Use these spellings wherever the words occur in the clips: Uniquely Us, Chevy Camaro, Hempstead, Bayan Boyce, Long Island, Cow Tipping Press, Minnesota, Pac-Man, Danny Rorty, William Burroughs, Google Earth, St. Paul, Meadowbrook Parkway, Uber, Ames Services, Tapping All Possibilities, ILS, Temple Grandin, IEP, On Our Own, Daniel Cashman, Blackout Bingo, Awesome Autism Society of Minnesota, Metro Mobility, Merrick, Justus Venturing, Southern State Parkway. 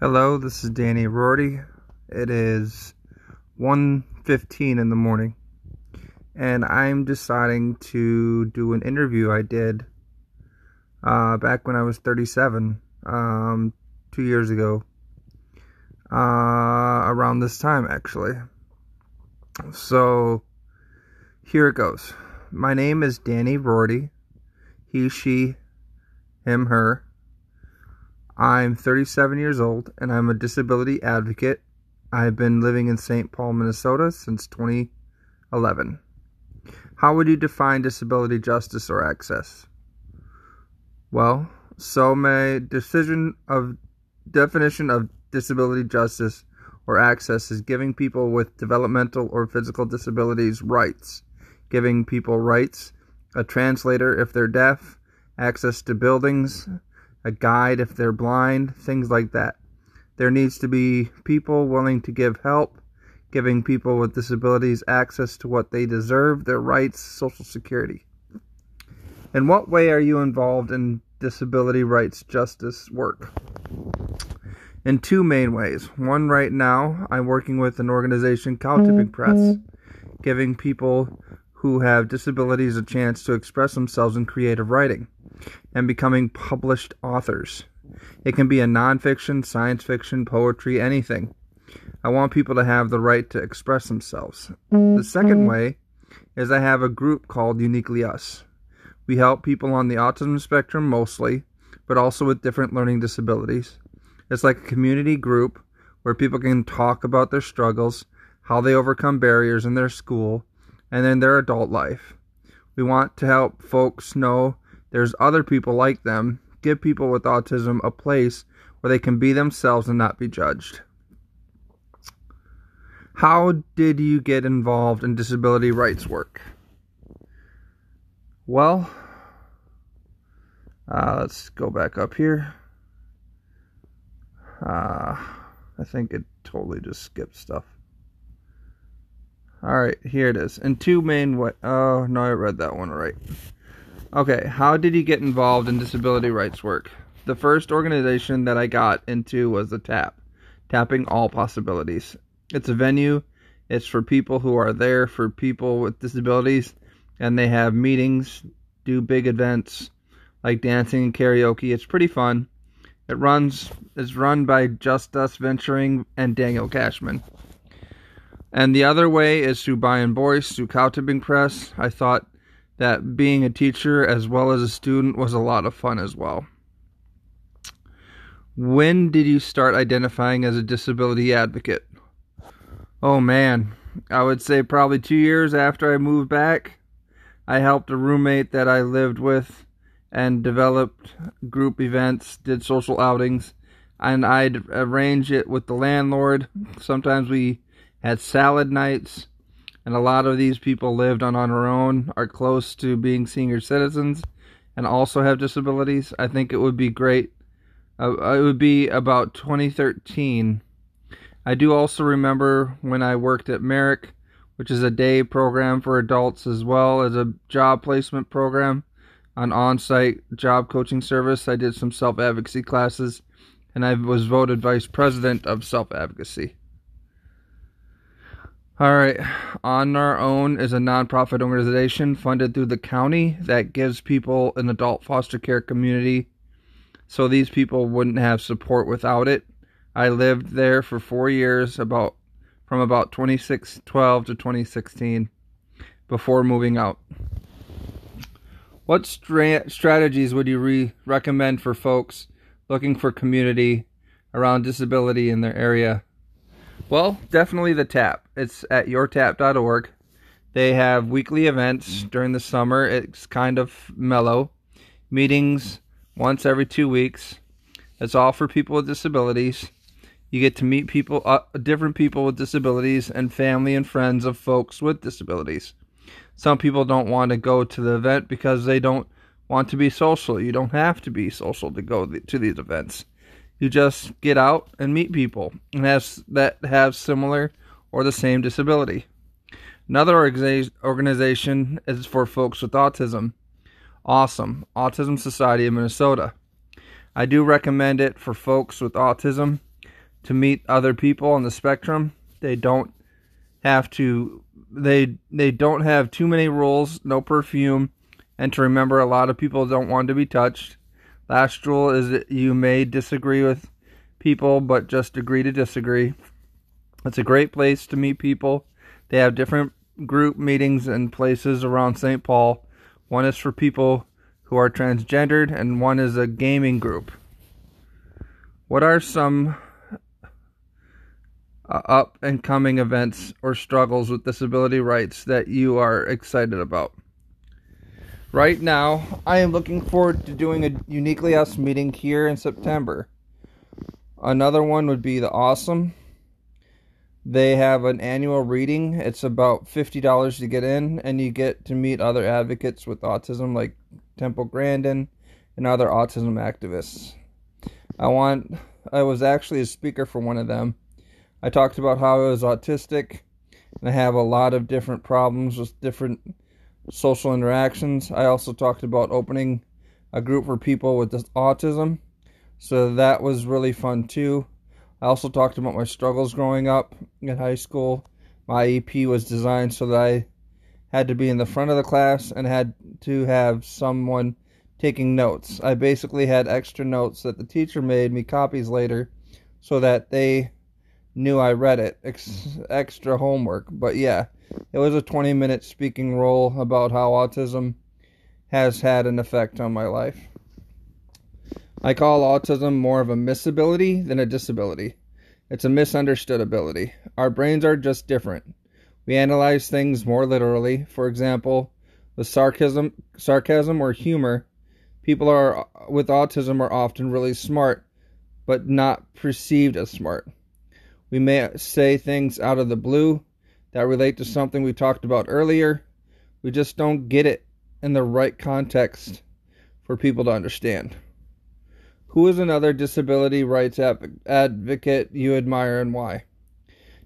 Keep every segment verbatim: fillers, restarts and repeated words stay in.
Hello, this is Danny Rorty. It is one fifteen in the morning, and I'm deciding to do an interview I did uh, back when I was thirty-seven, um, two years ago, uh, around this time actually. So here it goes. My name is Danny Rorty. He, she, him, her. I'm thirty-seven years old, and I'm a disability advocate. I've been living in Saint Paul, Minnesota since twenty eleven. How would you define disability justice or access? Well, so my decision of definition of disability justice or access is giving people with developmental or physical disabilities rights, giving people rights, a translator if they're deaf, access to buildings, a guide if they're blind, things like that. There needs to be people willing to give help, giving people with disabilities access to what they deserve, their rights, Social Security. In what way are you involved in disability rights justice work? In two main ways. One, right now, I'm working with an organization, Cow Tipping Press, giving people who have disabilities a chance to express themselves in creative writing and becoming published authors. It can be a nonfiction, science fiction, poetry, anything. I want people to have the right to express themselves. The second way is I have a group called Uniquely Us. We help people on the autism spectrum mostly, but also with different learning disabilities. It's like a community group where people can talk about their struggles, how they overcome barriers in their school, and in their adult life. We want to help folks know there's other people like them, give people with autism a place where they can be themselves and not be judged. How did you get involved in disability rights work? Well, uh, let's go back up here. Uh, I think it totally just skipped stuff. Alright, here it is. In two main ways. Oh, no, I read that one right. Okay, how did you get involved in disability rights work? The first organization that I got into was the TAP, Tapping All Possibilities. It's a venue, it's for people who are there for people with disabilities, and they have meetings, do big events like dancing and karaoke. It's pretty fun. It runs, it's run by Justus Venturing and Daniel Cashman. And the other way is through Bayan Boyce, through Cow Tipping Press. I thought that being a teacher as well as a student was a lot of fun as well. When did you start identifying as a disability advocate? Oh man, I would say probably two years after I moved back. I helped a roommate that I lived with and developed group events, did social outings, and I'd arrange it with the landlord. Sometimes we had salad nights. And a lot of these people lived on On Our Own, are close to being senior citizens, and also have disabilities. I think it would be great. Uh, it would be about twenty thirteen. I do also remember when I worked at Merrick, which is a day program for adults as well as a job placement program, an on-site job coaching service. I did some self-advocacy classes, and I was voted vice president of self-advocacy. Alright, On Our Own is a nonprofit organization funded through the county that gives people an adult foster care community, so these people wouldn't have support without it. I lived there for four years, about from about twenty twelve to twenty sixteen, before moving out. What stra strategies would you re recommend for folks looking for community around disability in their area? Well, definitely the TAP. It's at your tap dot org. They have weekly events during the summer. It's kind of mellow. Meetings once every two weeks. It's all for people with disabilities. You get to meet people, uh, different people with disabilities and family and friends of folks with disabilities. Some people don't want to go to the event because they don't want to be social. You don't have to be social to go to these events. You just get out and meet people and has, that have similar or the same disability. Another organization is for folks with autism. Awesome Autism Society of Minnesota. I do recommend it for folks with autism. to meet other people on the spectrum. They don't have to, they they don't have too many rules, no perfume, and to remember a lot of people don't want to be touched. Last rule is that you may disagree with people, but just agree to disagree. It's a great place to meet people. They have different group meetings and places around Saint Paul. One is for people who are transgendered, and one is a gaming group. What are some uh, up-and-coming events or struggles with disability rights that you are excited about? Right now, I am looking forward to doing a Uniquely Us meeting here in September. Another one would be the Awesome. They have an annual reading. It's about fifty dollars to get in, and you get to meet other advocates with autism like Temple Grandin and other autism activists. I want I was actually a speaker for one of them. I talked about how I was autistic and I have a lot of different problems with different social interactions. I also talked about opening a group for people with autism, so that was really fun too. I also talked about my struggles growing up in high school. My I E P was designed so that I had to be in the front of the class and had to have someone taking notes. I basically had extra notes that the teacher made me copies later so that they knew I read it. Ex- extra homework. But yeah, it was a twenty minute speaking role about how autism has had an effect on my life. I call autism more of a misability than a disability. It's a misunderstood ability. Our brains are just different. We analyze things more literally. For example, with sarcasm, sarcasm or humor, people are with autism are often really smart, but not perceived as smart. We may say things out of the blue that relate to something we talked about earlier. We just don't get it in the right context for people to understand. Who is another disability rights advocate you admire and why?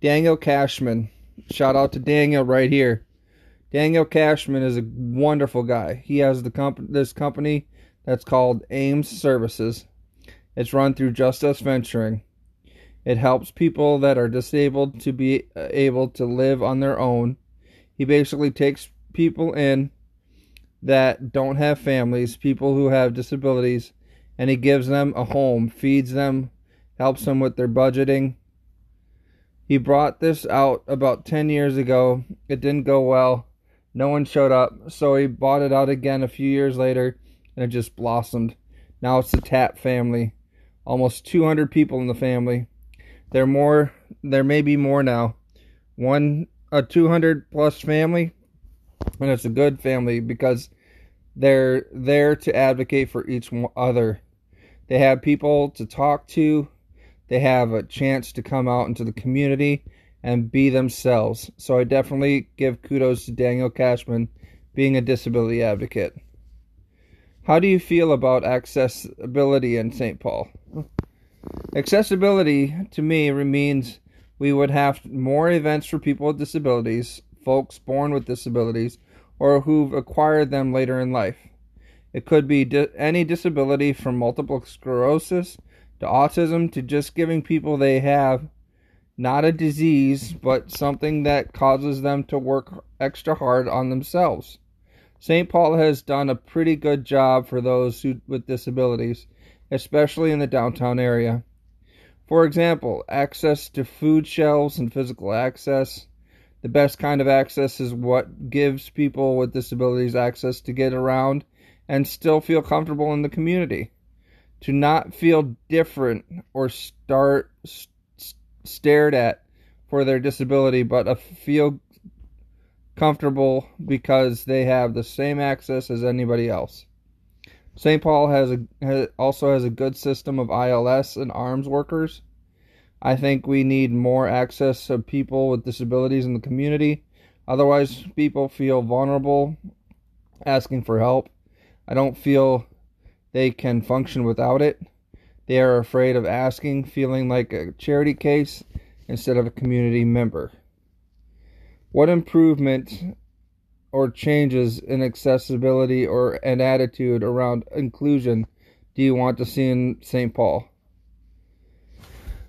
Daniel Cashman. Shout out to Daniel right here. Daniel Cashman is a wonderful guy. He has the comp- this company that's called Ames Services. It's run through Justus Venturing. It helps people that are disabled to be able to live on their own. He basically takes people in that don't have families, people who have disabilities, and he gives them a home, feeds them, helps them with their budgeting. He brought this out about ten years ago. It didn't go well. No one showed up, so he bought it out again a few years later, and it just blossomed. Now it's the Tapp family. Almost two hundred people in the family. There more. There may be more now. One a two hundred plus family, and it's a good family because they're there to advocate for each other. They have people to talk to. They have a chance to come out into the community and be themselves. So I definitely give kudos to Daniel Cashman being a disability advocate. How do you feel about accessibility in Saint Paul? Accessibility to me means we would have more events for people with disabilities, folks born with disabilities, or who've acquired them later in life. It could be di- any disability from multiple sclerosis to autism to just giving people they have not a disease but something that causes them to work extra hard on themselves. Saint Paul has done a pretty good job for those who, with disabilities, especially in the downtown area. For example, access to food shelves and physical access. The best kind of access is what gives people with disabilities access to get around and still feel comfortable in the community. To not feel different or start st- stared at for their disability, but a feel comfortable because they have the same access as anybody else. Saint Paul has, a, has also has a good system of I L S and A R M S workers. I think we need more access to people with disabilities in the community. Otherwise, people feel vulnerable asking for help. I don't feel they can function without it. They are afraid of asking, feeling like a charity case instead of a community member. What improvement or changes in accessibility or an attitude around inclusion do you want to see in Saint Paul?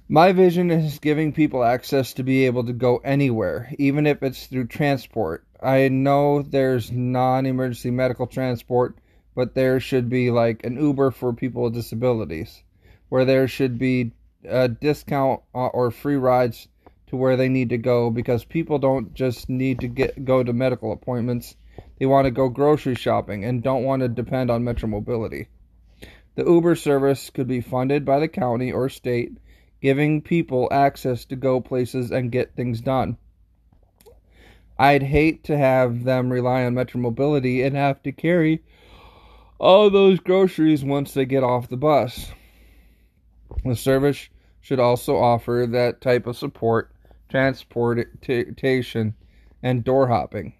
My vision is giving people access to be able to go anywhere, even if it's through transport. I know there's non-emergency medical transport, but there should be like an Uber for people with disabilities, where there should be a discount or free rides to where they need to go, because people don't just need to get go to medical appointments. They want to go grocery shopping and don't want to depend on Metro Mobility. The Uber service could be funded by the county or state, giving people access to go places and get things done. I'd hate to have them rely on Metro Mobility and have to carry all those groceries once they get off the bus. The service should also offer that type of support, transportation, and door hopping.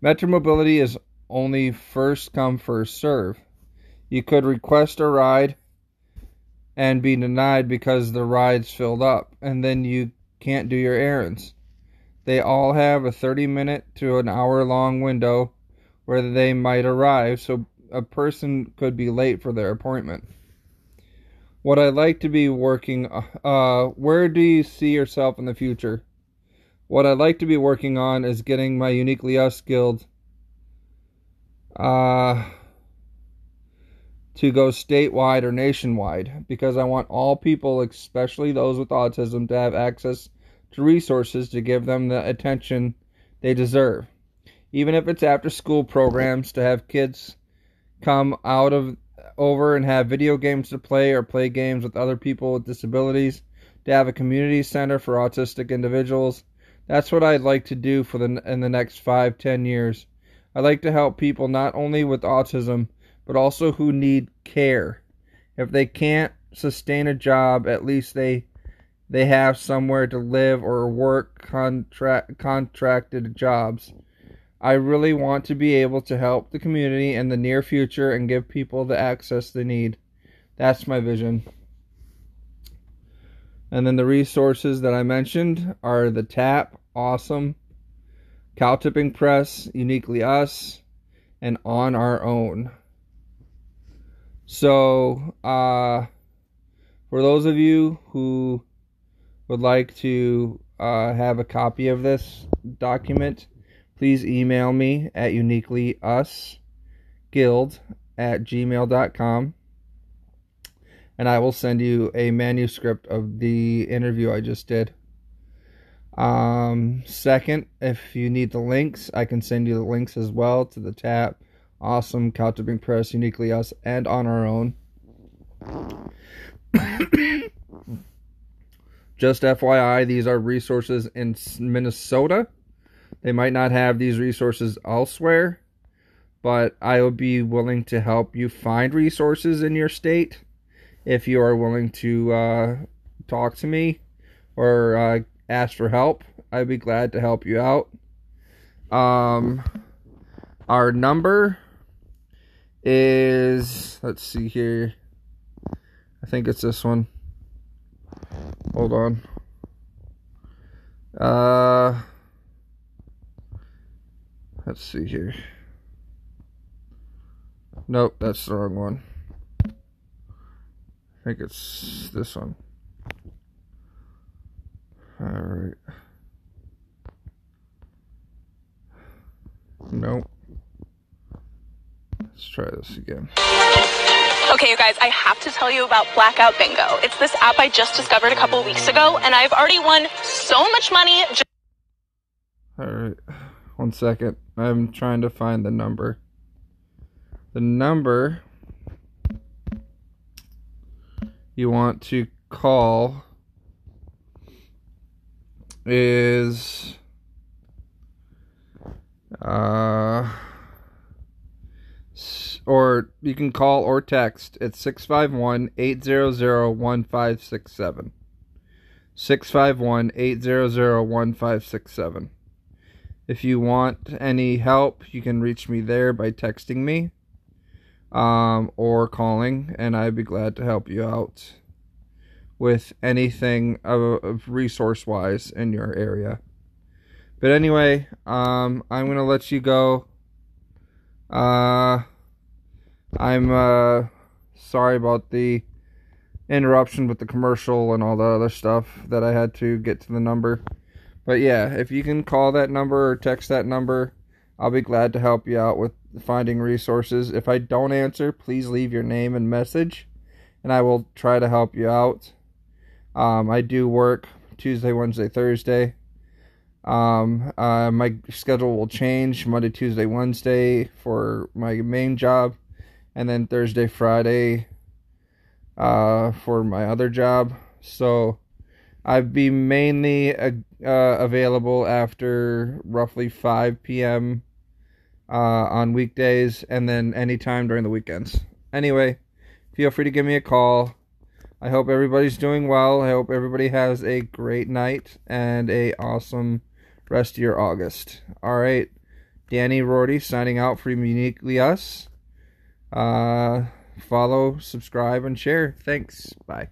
Metro Mobility is only first come, first serve. You could request a ride and be denied because the ride's filled up, and then you can't do your errands. They all have a thirty minute to an hour long window where they might arrive, so a person could be late for their appointment. What I'd like to be working uh where do you see yourself in the future? What I'd like to be working on is getting my Uniquely Us guild uh to go statewide or nationwide, because I want all people, especially those with autism, to have access to resources to give them the attention they deserve. Even if it's after school programs, to have kids come out of over and have video games to play or play games with other people with disabilities, to have a community center for autistic individuals. That's what I'd like to do for the in the next five, ten years. I'd like to help people not only with autism, but also who need care. If they can't sustain a job, at least they they have somewhere to live or work contract, contracted jobs. I really want to be able to help the community in the near future and give people the access they need. That's my vision. And then the resources that I mentioned are the Tap, Awesome, Cow Tipping Press, Uniquely Us, and On Our Own. So, uh, for those of you who would like to uh, have a copy of this document, please email me at uniquely us guild at gmail dot com, and I will send you a manuscript of the interview I just did. Um, second, if you need the links, I can send you the links as well to the Tap, Awesome, Cow Tipping Press, Uniquely Us, and On Our Own. Just F Y I, these are resources in Minnesota. They might not have these resources elsewhere, but I would be willing to help you find resources in your state if you are willing to uh, talk to me or uh, ask for help. I'd be glad to help you out. Um, our number is, let's see here, I think it's this one, hold on, uh, let's see here, nope, that's the wrong one, I think it's this one, alright, nope, let's try this again. Okay, you guys, I have to tell you about Blackout Bingo. It's this app I just discovered a couple weeks ago, and I've already won so much money. Just- All right, one second. I'm trying to find the number. The number you want to call is uh. or you can call or text at six five one, eight hundred, one five six seven. six five one, eight hundred, one five six seven. If you want any help, you can reach me there by texting me um, or calling, and I'd be glad to help you out with anything of, of resource-wise in your area. But anyway, um, I'm going to let you go. Uh... I'm uh, sorry about the interruption with the commercial and all the other stuff that I had to get to the number. But yeah, if you can call that number or text that number, I'll be glad to help you out with finding resources. If I don't answer, please leave your name and message, and I will try to help you out. Um, I do work Tuesday, Wednesday, Thursday. Um, uh, my schedule will change Monday, Tuesday, Wednesday for my main job, and then Thursday, Friday uh, for my other job. So I'd be mainly uh, available after roughly five p.m. Uh, on weekdays, and then anytime during the weekends. Anyway, feel free to give me a call. I hope everybody's doing well. I hope everybody has a great night and a awesome rest of your August. All right. Danny Rorty signing out from Uniquely Us. Uh, follow, subscribe, and share. Thanks. Bye.